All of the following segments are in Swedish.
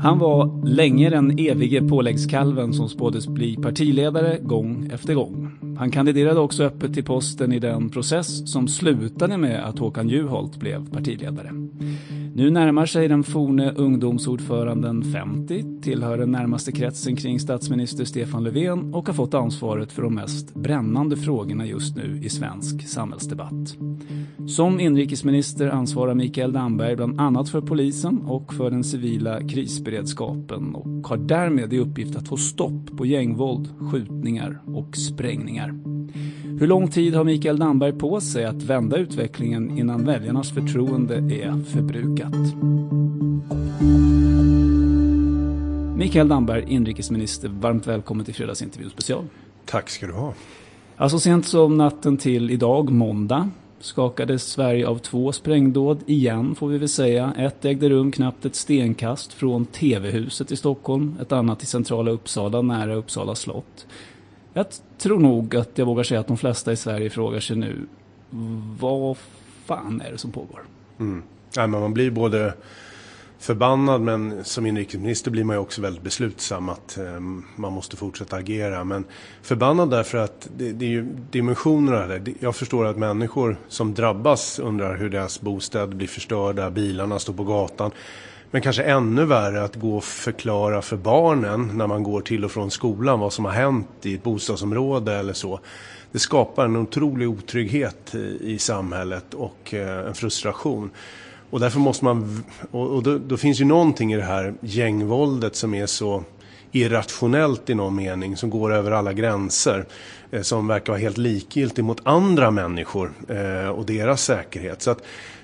Han var länge den evige påläggskalven som spåddes bli partiledare gång efter gång. Han kandiderade också öppet till posten i den process som slutade med att Håkan Juholt blev partiledare. Nu närmar sig den forne ungdomsordföranden 50, tillhör den närmaste kretsen kring statsminister Stefan Löfven och har fått ansvaret för de mest brännande frågorna just nu i svensk samhällsdebatt. Som inrikesminister ansvarar Mikael Damberg bland annat för polisen och för den civila krisberedskapen och har därmed i uppgift att få stopp på gängvåld, skjutningar och sprängningar. Hur lång tid har Mikael Damberg på sig att vända utvecklingen innan väljarnas förtroende är förbrukat? Mikael Damberg, inrikesminister, varmt välkommen till Fredagsintervjun special. Tack ska du ha. Alltså sent som natten till idag, måndag, skakades Sverige av 2 sprängdåd igen, får vi väl säga. Ett ägde rum knappt ett stenkast från TV-huset i Stockholm, ett annat i centrala Uppsala, nära Uppsala slott. Jag tror nog att jag vågar säga att de flesta i Sverige frågar sig nu, vad fan är det som pågår? Mm. Nej, men man blir både förbannad, men som inrikesminister blir man ju också väldigt beslutsam att man måste fortsätta agera. Men förbannad därför att det är ju dimensioner där. Jag förstår att människor som drabbas undrar hur deras bostäder blir förstörda, bilarna står på gatan. Men kanske ännu värre att gå och förklara för barnen när man går till och från skolan vad som har hänt i ett bostadsområde eller så. Det skapar en otrolig otrygghet i samhället och en frustration. Och därför måste man, och då finns ju någonting i det här gängvåldet som är så irrationellt i någon mening, som går över alla gränser, som verkar vara helt likgiltig mot andra människor och deras säkerhet. Så att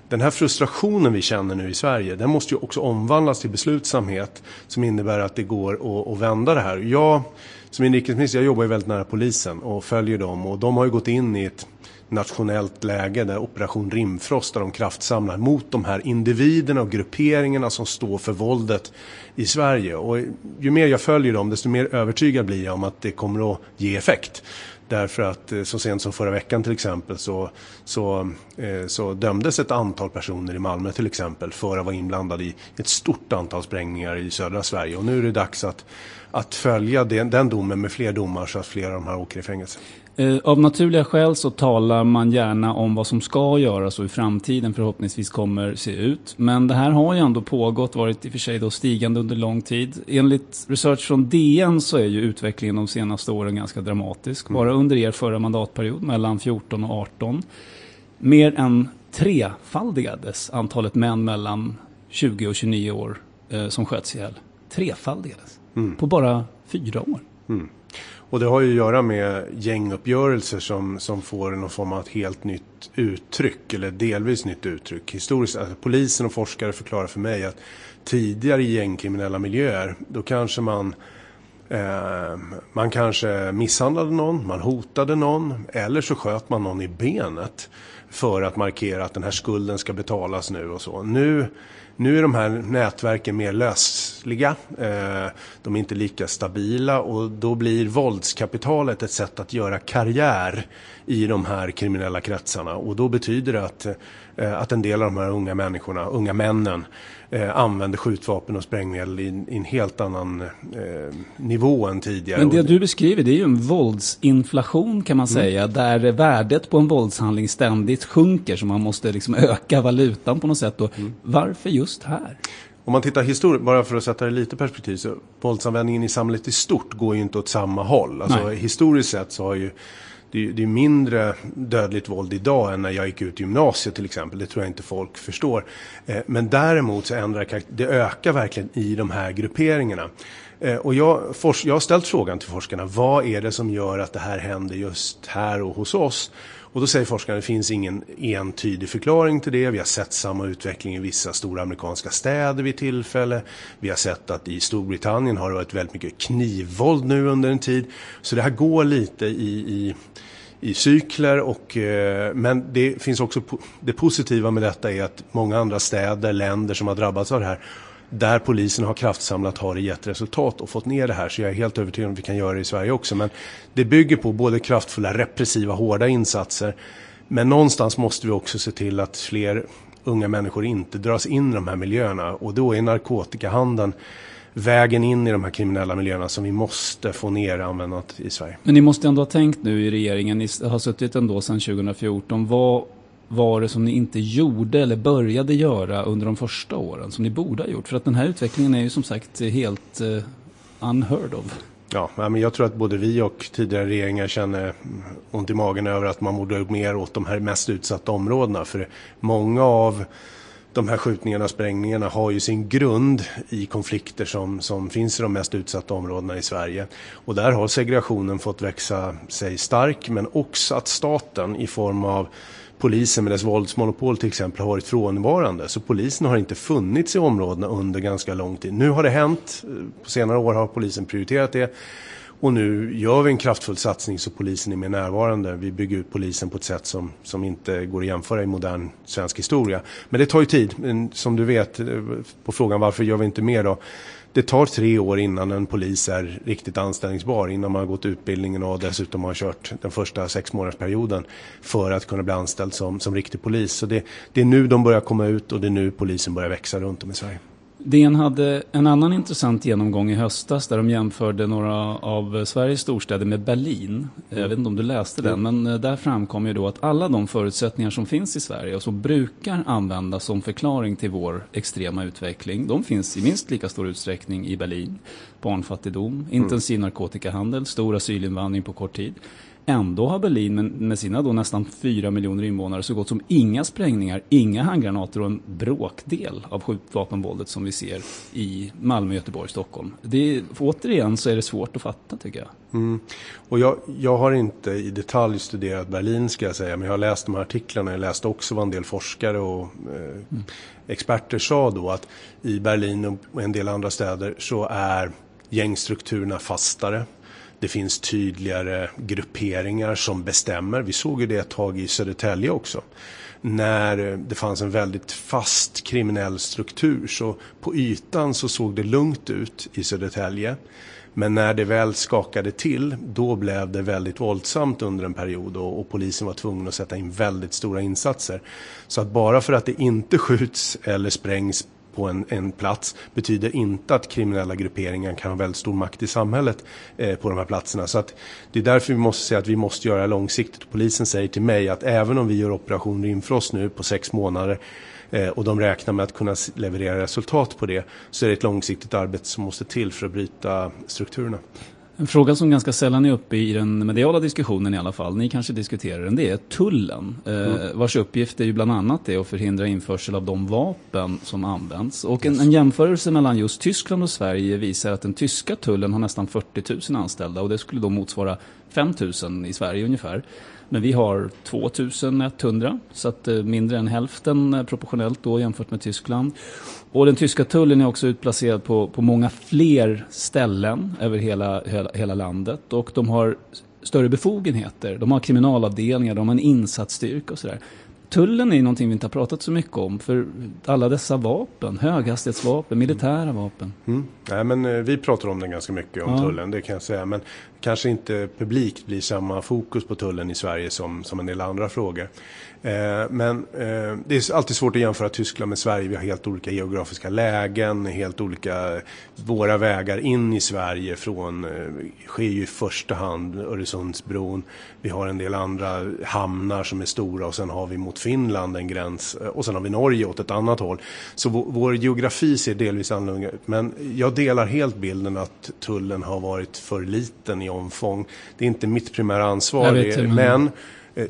den här frustrationen vi känner nu i Sverige, den måste ju också omvandlas till beslutsamhet som innebär att det går att vända det här. Jag som inrikesminister, jag jobbar ju väldigt nära polisen och följer dem, och de har ju gått in i ett nationellt läge där Operation Rimfrost, där de kraftsamlar mot de här individerna och grupperingarna som står för våldet i Sverige. Och ju mer jag följer dem, desto mer övertygad blir jag om att det kommer att ge effekt. Därför att så sent som förra veckan till exempel så dömdes ett antal personer i Malmö till exempel för att vara inblandade i ett stort antal sprängningar i södra Sverige. Och nu är det dags att följa den domen med fler domar så att fler av de här åker i fängelse. Av naturliga skäl så talar man gärna om vad som ska göras och i framtiden förhoppningsvis kommer se ut. Men det här har ju ändå pågått, varit i och för sig då stigande under lång tid. Enligt research från DN så är ju utvecklingen de senaste åren ganska dramatisk. Bara under er förra mandatperiod, mellan 14 och 18, mer än 3-faldigades antalet män mellan 20 och 29 år som sköts ihjäl. 3-faldigades på bara 4 år. Mm. Och det har ju att göra med gänguppgörelser som får någon form av ett helt nytt uttryck, eller delvis nytt uttryck. Historiskt, alltså polisen och forskare förklarar för mig att tidigare i gängkriminella miljöer, då kanske man kanske misshandlade någon, man hotade någon, eller så sköt man någon i benet för att markera att den här skulden ska betalas nu och så. Nu är de här nätverken mer lösliga, de är inte lika stabila, och då blir våldskapitalet ett sätt att göra karriär i de här kriminella kretsarna. Och då betyder det att en del av de här unga männen, använder skjutvapen och sprängmedel i en helt annan nivå än tidigare. Men det du beskriver, det är ju en våldsinflation kan man säga, där värdet på en våldshandling ständigt sjunker, så man måste liksom öka valutan på något sätt. Varför just här? Om man tittar historiskt, bara för att sätta det lite perspektiv, så våldsanvändningen i samhället i stort går ju inte åt samma håll. Alltså, historiskt sett så har ju det är mindre dödligt våld idag än när jag gick ut gymnasiet till exempel. Det tror jag inte folk förstår. Men däremot så det ökar verkligen i de här grupperingarna. Och jag har ställt frågan till forskarna, vad är det som gör att det här händer just här och hos oss? Och då säger forskarna att det finns ingen entydig förklaring till det. Vi har sett samma utveckling i vissa stora amerikanska städer vid tillfälle. Vi har sett att i Storbritannien har det varit väldigt mycket knivvåld nu under en tid. Så det här går lite i cykler, men det finns också det positiva med detta är att många andra städer, länder som har drabbats av det här, där polisen har kraftsamlat har det gett resultat och fått ner det här. Så jag är helt övertygad om att vi kan göra det i Sverige också. Men det bygger på både kraftfulla, repressiva, hårda insatser. Men någonstans måste vi också se till att fler unga människor inte dras in i de här miljöerna. Och då är narkotikahandeln vägen in i de här kriminella miljöerna som vi måste få ner användandet i Sverige. Men ni måste ändå ha tänkt nu i regeringen, ni har suttit ändå sedan 2014, vad var det som ni inte gjorde eller började göra under de första åren som ni borde ha gjort? För att den här utvecklingen är ju som sagt helt unheard of. Ja, men jag tror att både vi och tidigare regeringar känner ont i magen över att man borde ha gjort mer åt de här mest utsatta områdena. För många av de här skjutningarna och sprängningarna har ju sin grund i konflikter som finns i de mest utsatta områdena i Sverige. Och där har segregationen fått växa sig stark, men också att staten i form av polisen med dess våldsmonopol till exempel har varit frånvarande. Så polisen har inte funnits i områdena under ganska lång tid. Nu har det hänt. På senare år har polisen prioriterat det. Och nu gör vi en kraftfull satsning så polisen är mer närvarande. Vi bygger ut polisen på ett sätt som inte går att jämföra i modern svensk historia. Men det tar ju tid. Som du vet, på frågan varför gör vi inte mer då? Det tar 3 år innan en polis är riktigt anställningsbar, innan man har gått utbildningen och dessutom har kört den första 6-månadersperioden för att kunna bli anställd som riktig polis. Så det är nu de börjar komma ut och det är nu polisen börjar växa runt om i Sverige. DN hade en annan intressant genomgång i höstas där de jämförde några av Sveriges storstäder med Berlin. Jag vet inte om du läste den, men där framkom ju då att alla de förutsättningar som finns i Sverige och som brukar användas som förklaring till vår extrema utveckling, de finns i minst lika stor utsträckning i Berlin. Barnfattigdom, intensiv narkotikahandel, stor asylinvandring på kort tid. Ändå har Berlin med sina då nästan 4 miljoner invånare så gott som inga sprängningar, inga handgranater och en bråkdel av skjutvapenvåldet som vi ser i Malmö, Göteborg, Stockholm. Återigen så är det svårt att fatta tycker jag. Mm. Och jag har inte i detalj studerat Berlin ska jag säga, men jag har läst de här artiklarna. Jag läste också vad en del forskare och experter sa då, att i Berlin och en del andra städer så är gängstrukturerna fastare. Det finns tydligare grupperingar som bestämmer. Vi såg ju det ett tag i Södertälje också. När det fanns en väldigt fast kriminell struktur så på ytan så såg det lugnt ut i Södertälje. Men när det väl skakade till, då blev det väldigt våldsamt under en period och polisen var tvungen att sätta in väldigt stora insatser. Så att bara för att det inte skjuts eller sprängs på en plats betyder inte att kriminella grupperingar kan ha väldigt stor makt i samhället på de här platserna. Så att det är därför vi måste säga att vi måste göra långsiktigt. Polisen säger till mig att även om vi gör Operation Rimfrost nu på 6 månader och de räknar med att kunna leverera resultat på det, så är det ett långsiktigt arbete som måste till för att bryta strukturerna. En fråga som ganska sällan är uppe i den mediala diskussionen i alla fall, ni kanske diskuterar den, det är tullen. Vars uppgift är ju bland annat det att förhindra införsel av de vapen som används. Och en jämförelse mellan just Tyskland och Sverige visar att den tyska tullen har nästan 40 000 anställda och det skulle då motsvara 5 000 i Sverige ungefär. Men vi har 2100, så att mindre än hälften proportionellt då jämfört med Tyskland. Och den tyska tullen är också utplacerad på många fler ställen över hela landet. Och de har större befogenheter, de har kriminalavdelningar, de har en insatsstyrka och sådär. Tullen är någonting vi inte har pratat så mycket om för alla dessa vapen, höghastighetsvapen, militära vapen. Nej, men vi pratar om den ganska mycket om tullen, det kan jag säga. Men kanske inte publikt blir samma fokus på tullen i Sverige som en del andra frågor. Men det är alltid svårt att jämföra Tyskland med Sverige. Vi har helt olika geografiska lägen, helt olika våra vägar in i Sverige från sker ju i första hand Öresundsbron. Vi har en del andra hamnar som är stora och sen har vi mot Finland en gräns och sen har vi Norge åt ett annat håll. Så vår geografi ser delvis annorlunda ut. Men jag delar helt bilden att tullen har varit för liten i omfång. Det är inte mitt primära ansvar, men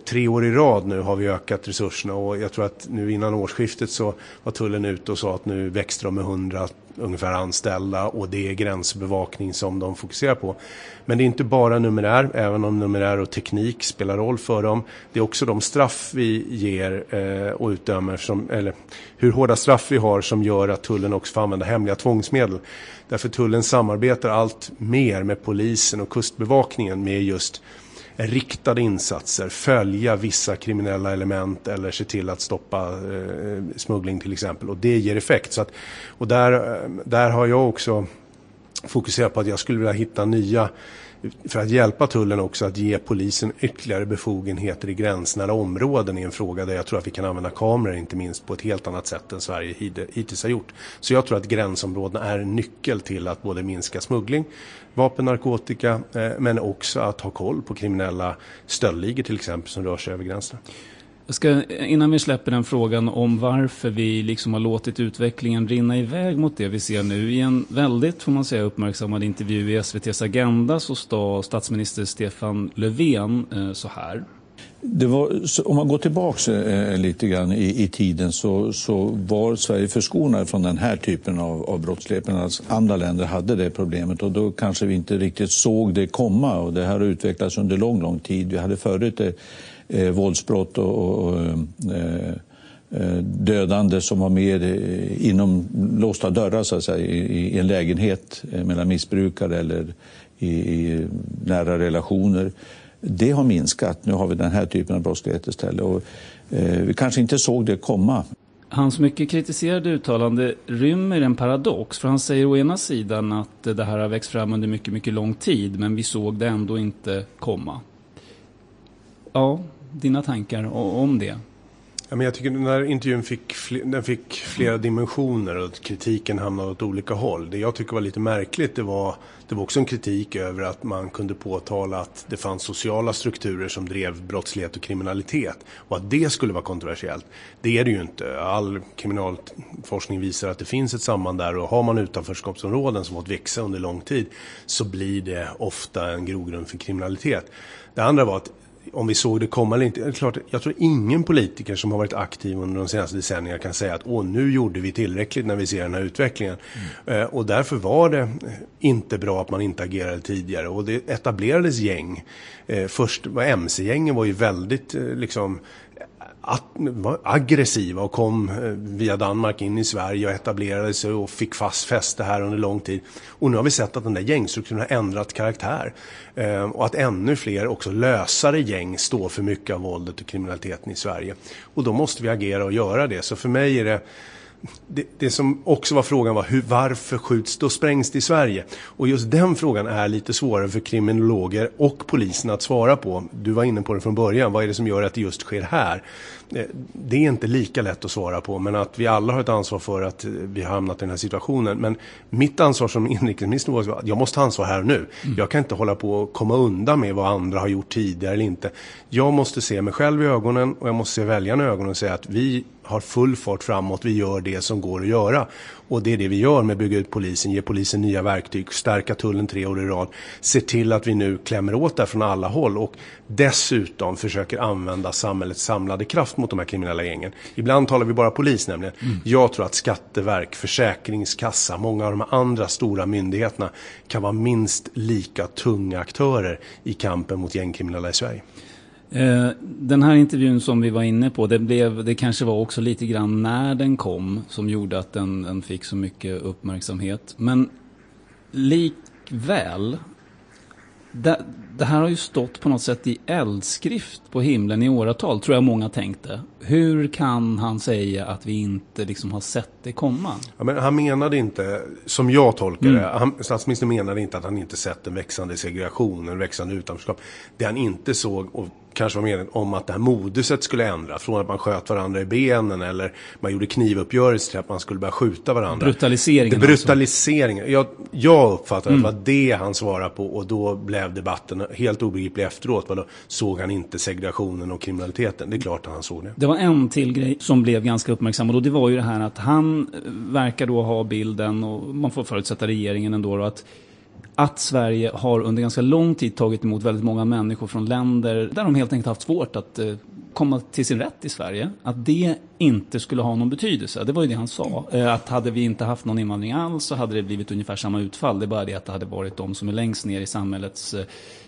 3 år i rad nu har vi ökat resurserna, och jag tror att nu innan årsskiftet så var tullen ute och sa att nu växer de med 100 ungefär anställda, och det är gränsbevakning som de fokuserar på. Men det är inte bara numerär, även om numerär och teknik spelar roll för dem. Det är också de straff vi ger och utdömer, eller hur hårda straff vi har, som gör att tullen också får använda hemliga tvångsmedel. Därför tullen samarbetar allt mer med polisen och kustbevakningen med just riktade insatser, följa vissa kriminella element eller se till att stoppa smuggling till exempel, och det ger effekt. Så att, och där har jag också fokuserat på att jag skulle vilja hitta nya, för att hjälpa tullen också att ge polisen ytterligare befogenheter i gränsnära områden är en fråga där jag tror att vi kan använda kameror inte minst på ett helt annat sätt än Sverige hittills har gjort. Så jag tror att gränsområdena är en nyckel till att både minska smuggling, vapen, narkotika, men också att ha koll på kriminella stöldligor till exempel som rör sig över gränserna. Jag ska, innan vi släpper den frågan om varför vi liksom har låtit utvecklingen rinna iväg mot det vi ser nu. I en väldigt, får man säga, uppmärksammad intervju i SVTs Agenda så står statsminister Stefan Löfven så här. Det var, om man går tillbaka lite grann i tiden så var Sverige förskonad från den här typen av brottslighet. Men alltså andra länder hade det problemet, och då kanske vi inte riktigt såg det komma. Och det här har utvecklats under lång tid. Vi hade förut våldsbrott och dödande som var med inom låsta dörrar så att säga, i en lägenhet mellan missbrukare eller i nära relationer. Det har minskat. Nu har vi den här typen av brottslighet istället, och vi kanske inte såg det komma. Hans mycket kritiserade uttalande rymmer en paradox, för han säger å ena sidan att det här har växt fram under mycket, mycket lång tid, men vi såg det ändå inte komma. Ja, dina tankar om det? Ja, men jag tycker den här intervjun fick flera dimensioner och kritiken hamnade åt olika håll. Det jag tycker var lite märkligt, det var också en kritik över att man kunde påtala att det fanns sociala strukturer som drev brottslighet och kriminalitet, och att det skulle vara kontroversiellt. Det är det ju inte. All kriminalforskning visar att det finns ett samband där, och har man utanförskapsområden som fått växa under lång tid så blir det ofta en grogrund för kriminalitet. Det andra var att om vi såg det komma eller inte, klart, jag tror ingen politiker som har varit aktiv under de senaste decennierna kan säga att nu gjorde vi tillräckligt när vi ser den här utvecklingen. Och därför var det inte bra att man inte agerade tidigare, och det etablerades gäng. Först var MC-gängen var ju väldigt var aggressiva och kom via Danmark in i Sverige och etablerade sig och fick fast fäste här under lång tid. Och nu har vi sett att den där gängstrukturen har ändrat karaktär, och att ännu fler också lösare gäng står för mycket av våldet och kriminaliteten i Sverige. Och då måste vi agera och göra det. Så för mig är det som också var frågan var varför skjuts det och sprängs det i Sverige? Och just den frågan är lite svårare för kriminologer och polisen att svara på. Du var inne på det från början. Vad är det som gör att det just sker här? Det är inte lika lätt att svara på, men att vi alla har ett ansvar för att vi har hamnat i den här situationen. Men mitt ansvar som inrikesminister var att jag måste ha ansvar här nu. Jag kan inte hålla på och komma undan med vad andra har gjort tidigare eller inte. Jag måste se mig själv i ögonen, och jag måste se väljarna i ögonen och säga att vi har full fart framåt, vi gör det som går att göra. Och det är det vi gör med att bygga ut polisen, ge polisen nya verktyg, stärka tullen 3 år i rad. Se till att vi nu klämmer åt där från alla håll, och dessutom försöker använda samhällets samlade kraft mot de här kriminella gängen. Ibland talar vi bara polis nämligen. Jag tror att Skatteverk, Försäkringskassa, många av de andra stora myndigheterna kan vara minst lika tunga aktörer i kampen mot gängkriminella i Sverige. Den här intervjun som vi var inne på, det kanske var också lite grann när den kom som gjorde att den fick så mycket uppmärksamhet. Men likväl, det här har ju stått på något sätt i eldskrift på himlen i åratal, tror jag många tänkte. Hur kan han säga att vi inte har sett det komma? Ja, men han menade inte, som jag tolkar det, statsministern menade inte att han inte sett en växande segregation, en växande utanförskap. Det han inte såg, och kanske var meningen om att det här moduset skulle ändra. Från att man sköt varandra i benen eller man gjorde knivuppgörelser till att man skulle börja skjuta varandra. Brutaliseringen. Alltså. Jag uppfattade att det var det han svarade på, och då blev debatten helt obegriplig efteråt. Då såg han inte segregationen och kriminaliteten. Det är klart att han såg det. Det var en till grej som blev ganska uppmärksammad, och det var ju det här att han verkar då ha bilden, och man får förutsätta regeringen ändå då, att Sverige har under ganska lång tid tagit emot väldigt många människor från länder där de helt enkelt haft svårt att komma till sin rätt i Sverige, att det inte skulle ha någon betydelse. Det var ju det han sa, att hade vi inte haft någon invandring alls så hade det blivit ungefär samma utfall. Det är bara det att det hade varit de som är längst ner i samhällets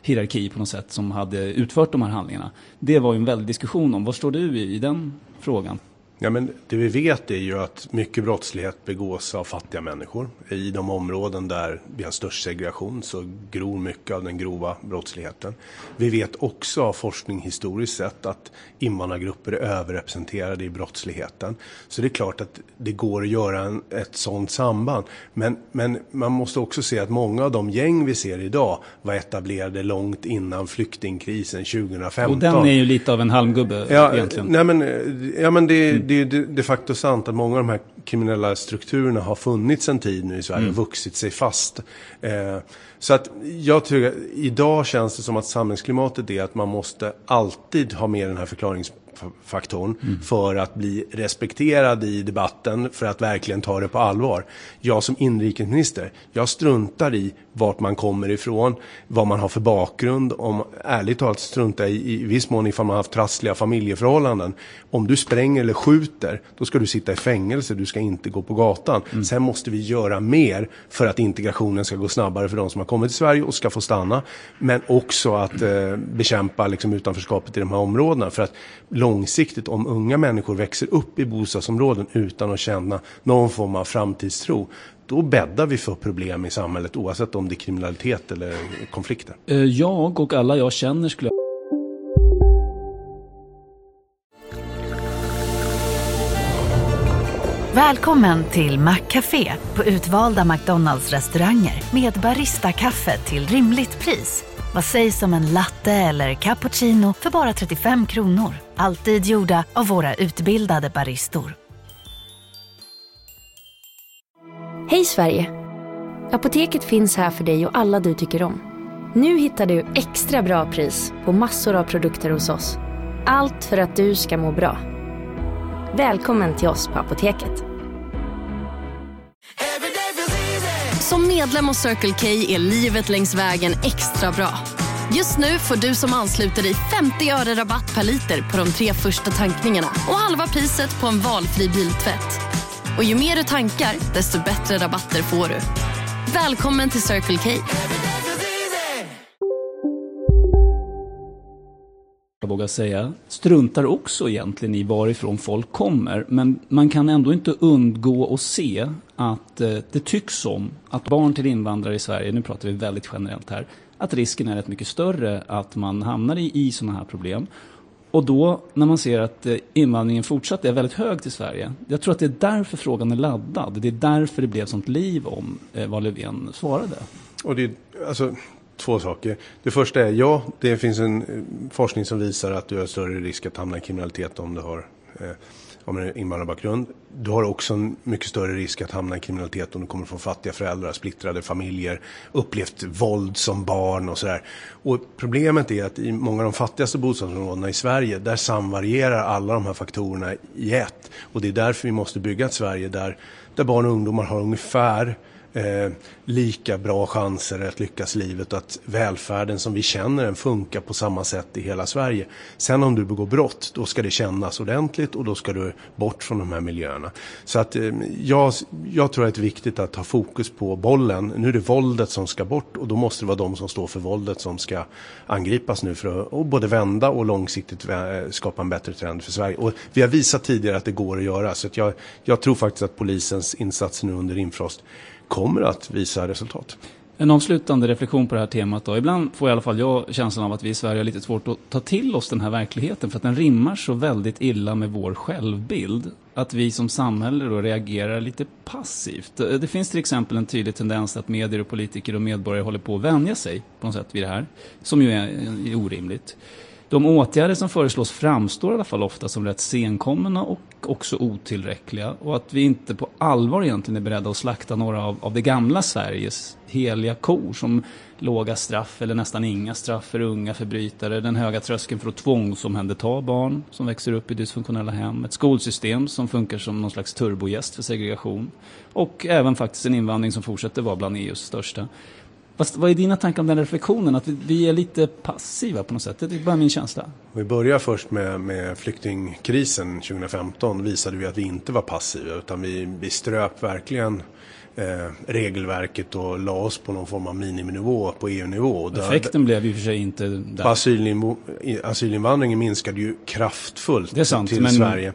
hierarki på något sätt som hade utfört de här handlingarna. Det var ju en väldig diskussion om. Vad står du i den frågan? Ja, men det vi vet är ju att mycket brottslighet begås av fattiga människor. I de områden där vi har störst segregation så gror mycket av den grova brottsligheten. Vi vet också av forskning historiskt sett att invandrargrupper är överrepresenterade i brottsligheten. Så det är klart att det går att göra ett sådant samband. Men man måste också se att många av de gäng vi ser idag var etablerade långt innan flyktingkrisen 2015. Och den är ju lite av en halmgubbe egentligen. Nej, men det är ju de facto sant att många av de här kriminella strukturerna har funnits en tid nu i Sverige och vuxit sig fast. Så att jag tycker att idag känns det som att samhällsklimatet är att man måste alltid ha med den här förklaringsfaktorn för att bli respekterad i debatten, för att verkligen ta det på allvar. Jag som inrikesminister, jag struntar i vart man kommer ifrån, vad man har för bakgrund, om ärligt talat struntar i viss mån ifall man har haft trassliga familjeförhållanden. Om du spränger eller skjuter, då ska du sitta i fängelse, du ska inte gå på gatan. Sen måste vi göra mer för att integrationen ska gå snabbare för de som har kommit till Sverige och ska få stanna, men också att bekämpa liksom utanförskapet i de här områdena, för att långsiktigt, om unga människor växer upp i bostadsområden utan att känna någon form av framtidstro, då bäddar vi för problem i samhället oavsett om det är kriminalitet eller konflikter. Jag och alla jag känner skulle... Välkommen till McCafé på utvalda McDonalds-restauranger med barista-kaffe till rimligt pris. Vad sägs om en latte eller cappuccino för bara 35 kronor? Alltid gjorda av våra utbildade baristor. Hej Sverige! Apoteket finns här för dig och alla du tycker om. Nu hittar du extra bra pris på massor av produkter hos oss. Allt för att du ska må bra. Välkommen till oss på Apoteket. Som medlem hos Circle K är livet längs vägen extra bra. Just nu får du som ansluter dig 50 öre rabatt per liter på de 3 första tankningarna och halva priset på en valfri biltvätt. Och ju mer du tankar, desto bättre rabatter får du. Välkommen till Circle K. Jag vågar säga, struntar också egentligen i varifrån folk kommer. Men man kan ändå inte undgå att se att det tycks som att barn till invandrare i Sverige, nu pratar vi väldigt generellt här, att risken är rätt mycket större att man hamnar i sådana här problem. Och då när man ser att invandringen fortsatt är väldigt hög till Sverige. Jag tror att det är därför frågan är laddad. Det är därför det blev sånt liv om vad Löfven svarade. Och det, alltså... Två saker. Det första är det finns en forskning som visar att du har större risk att hamna i kriminalitet om du har invandrarbakgrund. Du har också en mycket större risk att hamna i kriminalitet om du kommer från fattiga föräldrar, splittrade familjer, upplevt våld som barn och sådär. Och problemet är att i många av de fattigaste bostadsområdena i Sverige, där samvarierar alla de här faktorerna i ett. Och det är därför vi måste bygga ett Sverige där barn och ungdomar har ungefär... lika bra chanser att lyckas livet, att välfärden som vi känner den funkar på samma sätt i hela Sverige. Sen om du begår brott, då ska det kännas ordentligt och då ska du bort från de här miljöerna. Så att jag tror att det är viktigt att ha fokus på bollen. Nu är det våldet som ska bort, och då måste det vara de som står för våldet som ska angripas nu för att och både vända och långsiktigt skapa en bättre trend för Sverige. Och vi har visat tidigare att det går att göra, så att jag tror faktiskt att polisens insatser nu under Rimfrost kommer att visa resultat. En avslutande reflektion på det här temat då. Ibland får i alla fall jag känslan av att vi i Sverige har lite svårt att ta till oss den här verkligheten, för att den rimmar så väldigt illa med vår självbild. Att vi som samhälle då reagerar lite passivt. Det finns till exempel en tydlig tendens att medier och politiker och medborgare håller på att vänja sig på något sätt vid det här, som ju är orimligt. De åtgärder som föreslås framstår i alla fall ofta som rätt senkomna och också otillräckliga, och att vi inte på allvar egentligen är beredda att slakta några av det gamla Sveriges heliga kor, som låga straff eller nästan inga straff för unga förbrytare, den höga tröskeln för att tvångsomhänderta barn som växer upp i dysfunktionella hem, ett skolsystem som funkar som någon slags turbogäst för segregation och även faktiskt en invandring som fortsätter vara bland EUs största. Vad är dina tankar om den reflektionen? Att vi är lite passiva på något sätt. Det är bara min känsla. Vi börjar först med flyktingkrisen 2015. Visade vi att vi inte var passiva, utan vi ströp verkligen regelverket och la oss på någon form av miniminivå på EU-nivå. Effekten blev ju för sig inte där. Asylinvandringen minskade ju kraftfullt. Det är sant, till Sverige.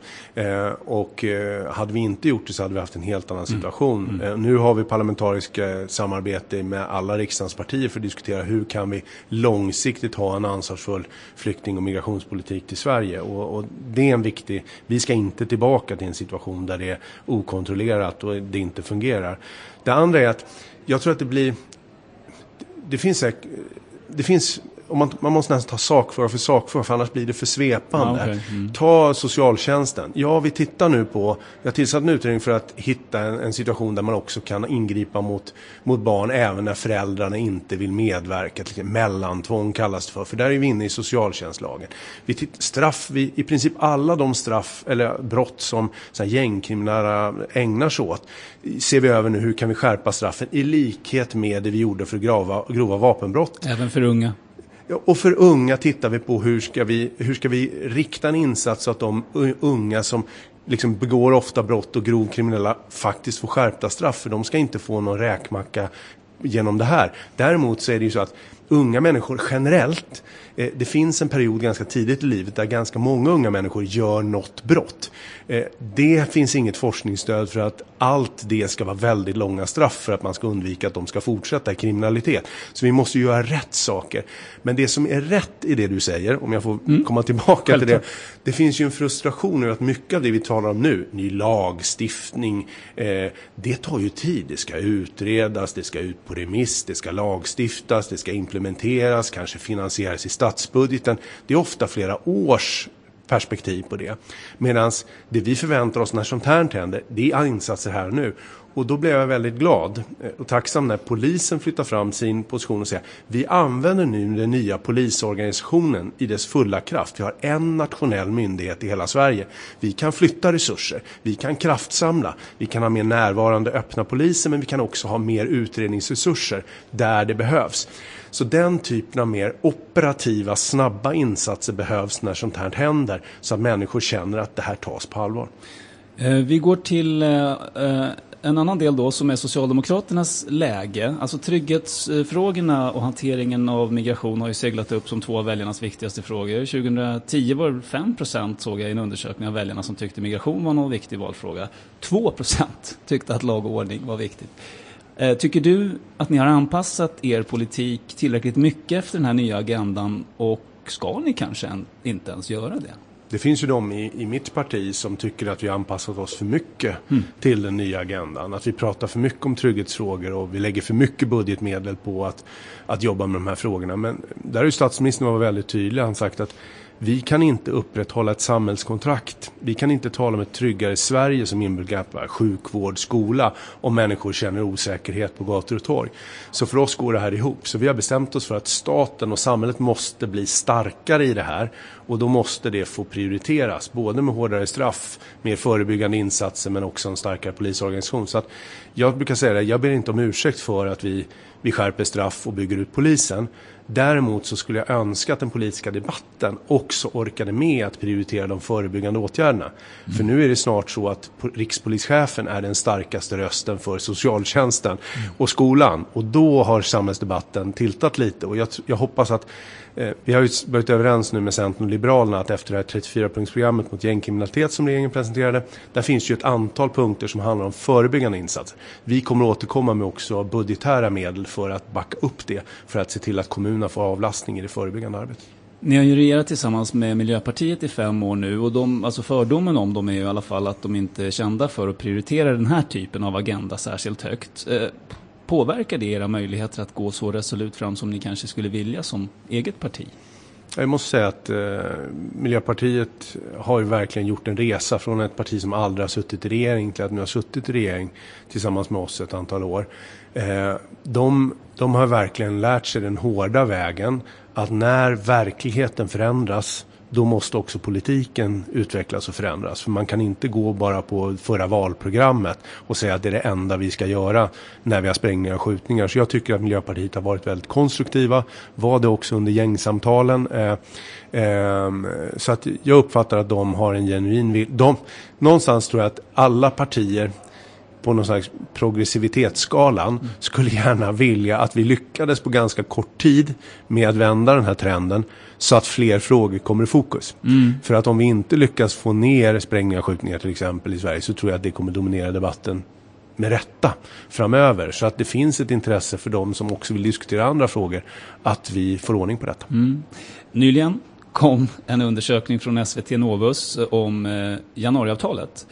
Hade vi inte gjort det så hade vi haft en helt annan situation. Nu har vi parlamentariskt samarbete med alla riksdagens partier för att diskutera hur kan vi långsiktigt ha en ansvarsfull flykting- och migrationspolitik till Sverige. Och det är en viktig... Vi ska inte tillbaka till en situation där det är okontrollerat och det inte fungerar. Det andra är att jag tror att det finns man måste nästan ta sakfråga för annars blir det för svepande. Okay. Ta socialtjänsten. Ja, vi tittar nu på, jag tillsatt en utredning för att hitta en situation där man också kan ingripa mot barn även när föräldrarna inte vill medverka. Mellantvång kallas det för där är vi inne i socialtjänstlagen. Vi i princip alla de straff eller brott som så här gängkriminella ägnar sig åt ser vi över nu, hur kan vi skärpa straffen i likhet med det vi gjorde för grova vapenbrott. Även för unga. Och för unga tittar vi på hur ska vi rikta en insats så att de unga som liksom begår ofta brott och grov kriminella faktiskt får skärpta straff, för de ska inte få någon räkmacka genom det här. Däremot så är det ju så att unga människor generellt, det finns en period ganska tidigt i livet där ganska många unga människor gör något brott. Det finns inget forskningsstöd för att allt det ska vara väldigt långa straff för att man ska undvika att de ska fortsätta i kriminalitet. Så vi måste göra rätt saker. Men det som är rätt i det du säger, om jag får komma tillbaka till det. Det finns ju en frustration över att mycket av det vi talar om nu, ny lagstiftning, det tar ju tid. Det ska utredas, det ska ut på remiss, det ska lagstiftas, det ska implementeras, kanske finansieras i statsbudgeten. Det är ofta flera års perspektiv på det. Medan det vi förväntar oss när sånt här händer, det är insatser här och nu. Och då blev jag väldigt glad och tacksam när polisen flyttar fram sin position och säger vi använder nu den nya polisorganisationen i dess fulla kraft. Vi har en nationell myndighet i hela Sverige. Vi kan flytta resurser, vi kan kraftsamla, vi kan ha mer närvarande öppna poliser, men vi kan också ha mer utredningsresurser där det behövs. Så den typen av mer operativa, snabba insatser behövs när sånt här händer, så att människor känner att det här tas på allvar. Vi går till... En annan del då, som är Socialdemokraternas läge. Alltså trygghetsfrågorna och hanteringen av migration har ju seglat upp som två av väljarnas viktigaste frågor. 2010 var det 5% såg jag i en undersökning av väljarna som tyckte migration var någon viktig valfråga. 2% tyckte att lag och ordning var viktigt. Tycker du att ni har anpassat er politik tillräckligt mycket efter den här nya agendan, och ska ni kanske inte ens göra det? Det finns ju de i mitt parti som tycker att vi har anpassat oss för mycket till den nya agendan. Att vi pratar för mycket om trygghetsfrågor och vi lägger för mycket budgetmedel på att jobba med de här frågorna. Men där är ju statsministern var väldigt tydlig. Han sagt att vi kan inte upprätthålla ett samhällskontrakt. Vi kan inte tala om ett tryggare Sverige som inbegreppar sjukvård, skola, om människor känner osäkerhet på gator och torg. Så för oss går det här ihop. Så vi har bestämt oss för att staten och samhället måste bli starkare i det här. Och då måste det få prioriteras. Både med hårdare straff, mer förebyggande insatser, men också en starkare polisorganisation. Så att jag brukar säga det, jag ber inte om ursäkt för att vi skärper straff och bygger ut polisen. Däremot så skulle jag önska att den politiska debatten också orkade med att prioritera de förebyggande åtgärderna. För nu är det snart så att rikspolischefen är den starkaste rösten för socialtjänsten och skolan. Och då har samhällsdebatten tiltat lite. Och jag hoppas att vi har ju börjat överens nu med Centern och Liberalerna att efter det här 34-punktsprogrammet mot gängkriminalitet som regeringen presenterade, där finns ju ett antal punkter som handlar om förebyggande insatser. Vi kommer att återkomma med också budgetära medel för att backa upp det, för att se till att kommunerna får avlastning i det förebyggande arbetet. Ni har ju regerat tillsammans med Miljöpartiet i 5 år nu, och alltså fördomen om dem är ju i alla fall att de inte är kända för att prioritera den här typen av agenda särskilt högt. Påverkar det era möjligheter att gå så resolut fram som ni kanske skulle vilja som eget parti? Jag måste säga att Miljöpartiet har ju verkligen gjort en resa från ett parti som aldrig har suttit i regering till att nu har suttit i regering tillsammans med oss ett antal år. De har verkligen lärt sig den hårda vägen att när verkligheten förändras, då måste också politiken utvecklas och förändras. För man kan inte gå bara på förra valprogrammet och säga att det är det enda vi ska göra när vi har sprängningar och skjutningar. Så jag tycker att Miljöpartiet har varit väldigt konstruktiva. Var det också under gängsamtalen. Så att jag uppfattar att de har en genuin vilja. Någonstans tror jag att alla partier på någon slags progressivitetsskalan skulle gärna vilja att vi lyckades på ganska kort tid med att vända den här trenden så att fler frågor kommer i fokus. Mm. För att om vi inte lyckas få ner sprängningar och skjutningar till exempel i Sverige, så tror jag att det kommer dominera debatten med rätta framöver. Så att det finns ett intresse för dem som också vill diskutera andra frågor att vi får ordning på detta. Mm. Nyligen kom en undersökning från SVT Novus om januariavtalet.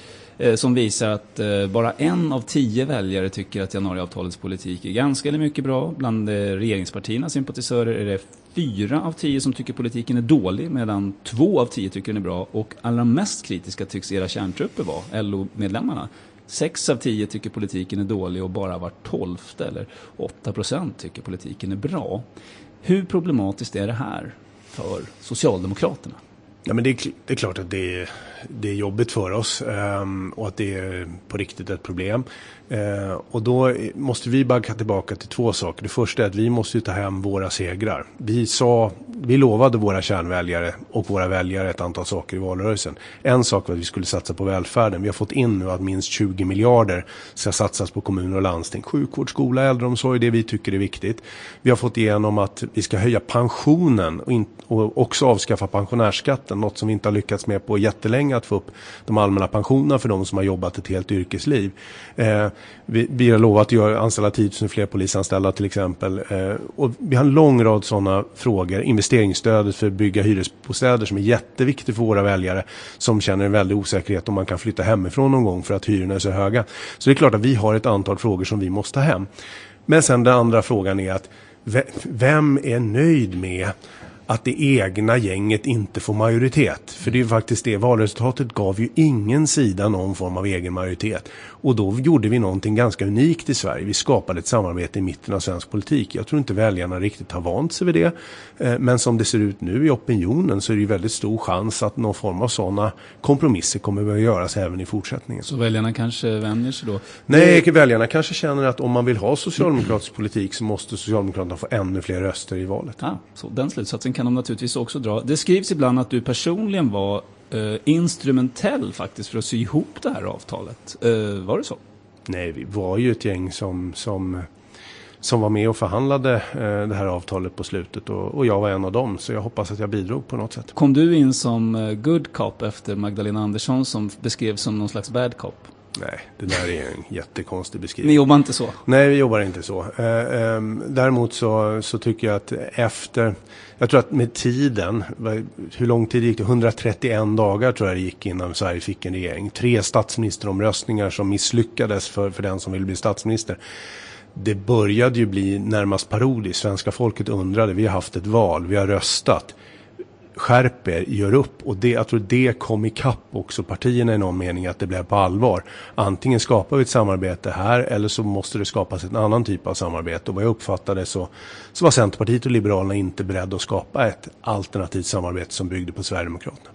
Som visar att bara 1 av 10 väljare tycker att januariavtalets politik är ganska eller mycket bra. Bland regeringspartiernas sympatisörer är det 4 av 10 som tycker politiken är dålig, medan 2 av 10 tycker den är bra. Och allra mest kritiska tycks era kärntrupper vara, LO-medlemmarna. 6 av 10 tycker politiken är dålig och bara var 12:e eller 8% tycker politiken är bra. Hur problematiskt är det här för Socialdemokraterna? Ja, men det är klart att det är jobbigt för oss och att det är på riktigt ett problem. Och då måste vi backa tillbaka till 2 saker. Det första är att vi måste ta hem våra segrar. Vi lovade våra kärnväljare och våra väljare ett antal saker i valrörelsen. En sak var att vi skulle satsa på välfärden. Vi har fått in nu att minst 20 miljarder ska satsas på kommuner och landsting. Sjukvård, skola, äldreomsorg, det vi tycker är viktigt. Vi har fått igenom att vi ska höja pensionen och också avskaffa pensionärsskatten. Något som vi inte har lyckats med på jättelänge, att få upp de allmänna pensionerna för de som har jobbat ett helt yrkesliv. Vi har lovat att anställa 10 000 fler polisanställda till exempel. Och vi har en lång rad sådana frågor. Investeringsstödet för att bygga hyresbostäder som är jätteviktigt för våra väljare som känner en väldig osäkerhet om man kan flytta hemifrån någon gång för att hyrorna är så höga. Så det är klart att vi har ett antal frågor som vi måste ta hem. Men sen den andra frågan är att vem är nöjd med att det egna gänget inte får majoritet? För det är ju faktiskt det. Valresultatet gav ju ingen sida någon form av egen majoritet. Och då gjorde vi någonting ganska unikt i Sverige. Vi skapade ett samarbete i mitten av svensk politik. Jag tror inte väljarna riktigt har vant sig vid det. Men som det ser ut nu i opinionen så är det ju väldigt stor chans att någon form av sådana kompromisser kommer att göras även i fortsättningen. Så väljarna kanske vänjer sig då? Nej, väljarna kanske känner att om man vill ha socialdemokratisk politik så måste Socialdemokraterna få ännu fler röster i valet. Ja, så den slutsatsen kan de naturligtvis också dra. Det skrivs ibland att du personligen var instrumentell faktiskt för att sy ihop det här avtalet. Var det så? Nej, vi var ju ett gäng som var med och förhandlade det här avtalet på slutet, och jag var en av dem, så jag hoppas att jag bidrog på något sätt. Kom du in som good cop efter Magdalena Andersson som beskrevs som någon slags bad cop? Nej, det där är en jättekonstig beskrivning. Ni jobbar inte så? Nej, vi jobbar inte så. Däremot så tycker jag att jag tror att med tiden, hur lång tid gick det? 131 dagar tror jag det gick innan Sverige fick en regering. 3 statsministeromröstningar som misslyckades för den som ville bli statsminister. Det började ju bli närmast parodiskt. Svenska folket undrade, vi har haft ett val, vi har röstat. Skärper, gör upp, och jag tror det kom i kapp också partierna i någon mening, att det blev på allvar. Antingen skapar vi ett samarbete här eller så måste det skapas en annan typ av samarbete, och vad jag uppfattade så var Centerpartiet och Liberalerna inte beredda att skapa ett alternativt samarbete som byggde på Sverigedemokraterna.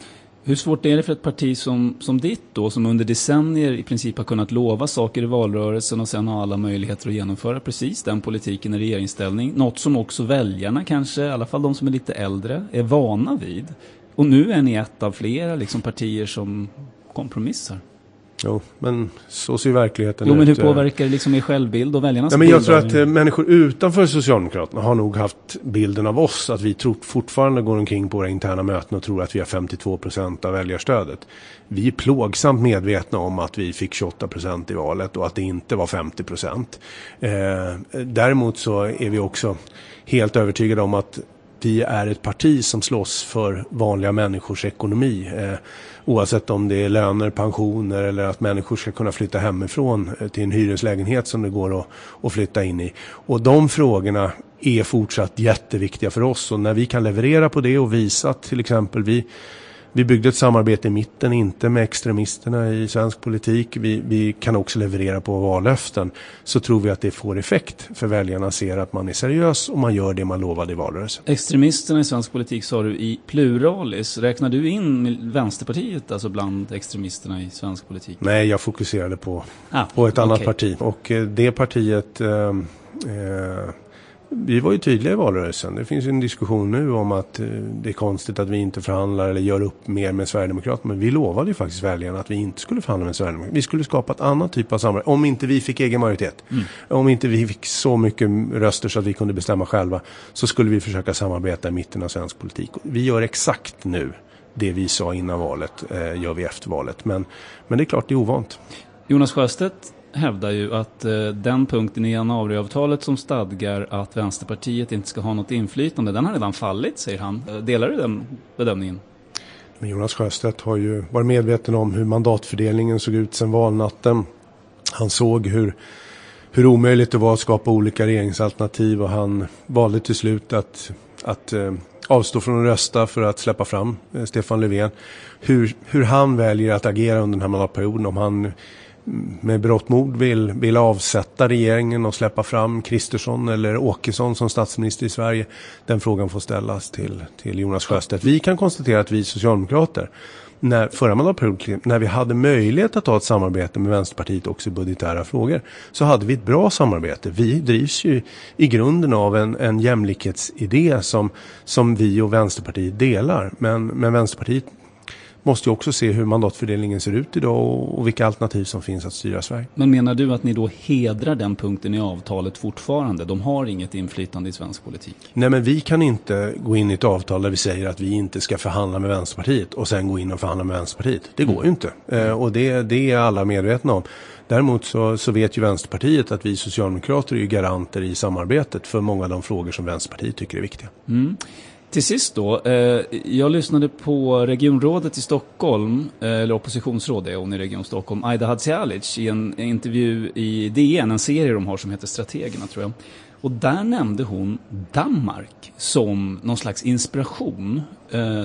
Hur svårt är det för ett parti som ditt då, som under decennier i princip har kunnat lova saker i valrörelsen och sen har alla möjligheter att genomföra precis den politiken i regeringsställning, något som också väljarna kanske, i alla fall de som är lite äldre, är vana vid, och nu är ni ett av flera liksom partier som kompromissar? Jo, men så ser verkligheten ut. Men hur påverkar det liksom er självbild och väljarnas bild? Jag tror att människor utanför Socialdemokraterna har nog haft bilden av oss att vi fortfarande går omkring på våra interna möten och tror att vi har 52% av väljarstödet. Vi är plågsamt medvetna om att vi fick 28% i valet och att det inte var 50%. Däremot så är vi också helt övertygade om att vi är ett parti som slåss för vanliga människors ekonomi. Oavsett om det är löner, pensioner eller att människor ska kunna flytta hemifrån till en hyreslägenhet som det går att flytta in i. Och de frågorna är fortsatt jätteviktiga för oss. Och när vi kan leverera på det och visa att till exempel vi byggde ett samarbete i mitten, inte med extremisterna i svensk politik. Vi kan också leverera på vallöften. Så tror vi att det får effekt för väljarna ser att man är seriös och man gör det man lovade i valrörelsen. Extremisterna i svensk politik sa du i pluralis. Räknar du in Vänsterpartiet alltså bland extremisterna i svensk politik? Nej, jag fokuserade på ett annat parti. Och det partiet... vi var ju tydliga i valrörelsen. Det finns ju en diskussion nu om att det är konstigt att vi inte förhandlar eller gör upp mer med Sverigedemokraterna. Men vi lovade ju faktiskt väljarna att vi inte skulle förhandla med Sverigedemokraterna. Vi skulle skapa ett annat typ av samarbete. Om inte vi fick egen majoritet. Mm. Om inte vi fick så mycket röster så att vi kunde bestämma själva. Så skulle vi försöka samarbeta i mitten av svensk politik. Vi gör exakt nu det vi sa innan valet. Gör vi efter valet. Men det är klart det är ovant. Jonas Sjöstedt hävdar ju att den punkten i januariavtalet som stadgar att Vänsterpartiet inte ska ha något inflytande, den har redan fallit, säger han. Delar du den bedömningen? Men Jonas Sjöstedt har ju varit medveten om hur mandatfördelningen såg ut sedan valnatten. Han såg hur omöjligt det var att skapa olika regeringsalternativ och han valde till slut att avstå från att rösta för att släppa fram Stefan Löfven. Hur han väljer att agera under den här mandatperioden, om han med brottmod vill avsätta regeringen och släppa fram Kristersson eller Åkesson som statsminister i Sverige. Den frågan får ställas till Jonas Sjöstedt. Vi kan konstatera att vi socialdemokrater förra mandatperioden, när vi hade möjlighet att ta ett samarbete med Vänsterpartiet också i budgetära frågor, så hade vi ett bra samarbete. Vi drivs ju i grunden av en jämlikhetsidé som vi och Vänsterpartiet delar. Men Vänsterpartiet måste ju också se hur mandatfördelningen ser ut idag och vilka alternativ som finns att styra Sverige. Men menar du att ni då hedrar den punkten i avtalet fortfarande? De har inget inflytande i svensk politik. Nej, men vi kan inte gå in i ett avtal där vi säger att vi inte ska förhandla med Vänsterpartiet och sen gå in och förhandla med Vänsterpartiet. Det går ju inte. Och det är alla medvetna om. Däremot så vet ju Vänsterpartiet att vi socialdemokrater är ju garanter i samarbetet för många av de frågor som Vänsterpartiet tycker är viktiga. Mm. Till sist då, jag lyssnade på regionrådet i Stockholm, eller oppositionsrådet i Region Stockholm, Aida Hadzialic, i en intervju i DN, en serie de har som heter Strategerna tror jag. Och där nämnde hon Danmark som någon slags inspiration,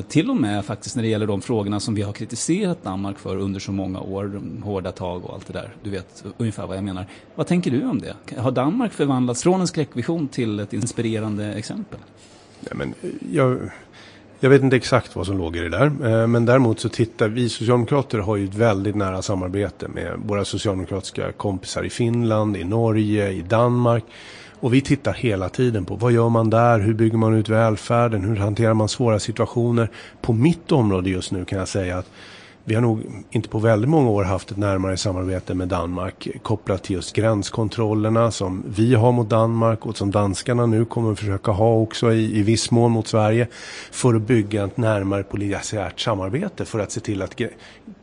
till och med faktiskt när det gäller de frågorna som vi har kritiserat Danmark för under så många år, hårda tag och allt det där. Du vet ungefär vad jag menar. Vad tänker du om det? Har Danmark förvandlats från en skräckvision till ett inspirerande exempel? Ja, men jag vet inte exakt vad som låg i det där, men däremot så tittar vi socialdemokrater har ju ett väldigt nära samarbete med våra socialdemokratiska kompisar i Finland, i Norge, i Danmark. Och vi tittar hela tiden på vad gör man där, hur bygger man ut välfärden, hur hanterar man svåra situationer. På mitt område just nu kan jag säga att vi har nog inte på väldigt många år haft ett närmare samarbete med Danmark kopplat till just gränskontrollerna som vi har mot Danmark och som danskarna nu kommer att försöka ha också i viss mån mot Sverige för att bygga ett närmare polisiärt samarbete för att se till att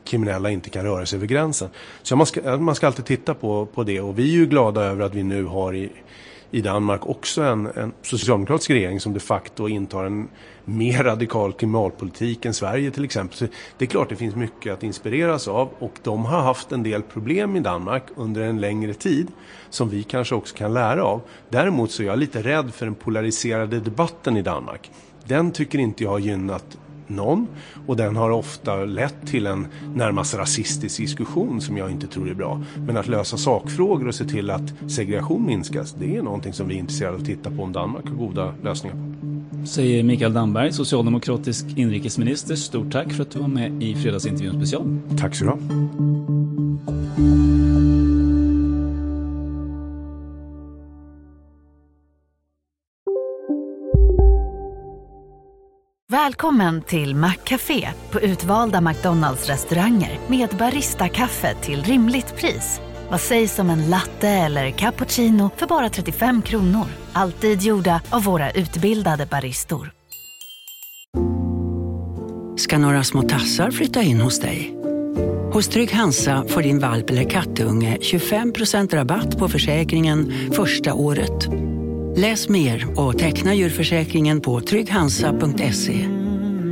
kriminella inte kan röra sig över gränsen. Så man ska alltid titta på det och vi är ju glada över att vi nu har i Danmark också en socialdemokratisk regering som de facto intar en mer radikal klimatpolitik än Sverige till exempel. Så det är klart det finns mycket att inspireras av och de har haft en del problem i Danmark under en längre tid som vi kanske också kan lära av. Däremot så är jag lite rädd för den polariserade debatten i Danmark. Den tycker inte jag har gynnat någon och den har ofta lett till en närmast rasistisk diskussion som jag inte tror är bra. Men att lösa sakfrågor och se till att segregation minskas, det är någonting som vi är intresserade av att titta på om Danmark har goda lösningar på. Säger Mikael Damberg, socialdemokratisk inrikesminister. Stort tack för att du var med i Fredagsintervjun special. Tack så mycket. Välkommen till McCafé på utvalda McDonalds-restauranger med barista-kaffe till rimligt pris. Vad sägs om en latte eller cappuccino för bara 35 kronor? Alltid gjorda av våra utbildade baristor. Ska några små tassar flytta in hos dig? Hos Trygg Hansa får din valp eller kattunge 25% rabatt på försäkringen första året. Läs mer och teckna djurförsäkringen på trygghansa.se.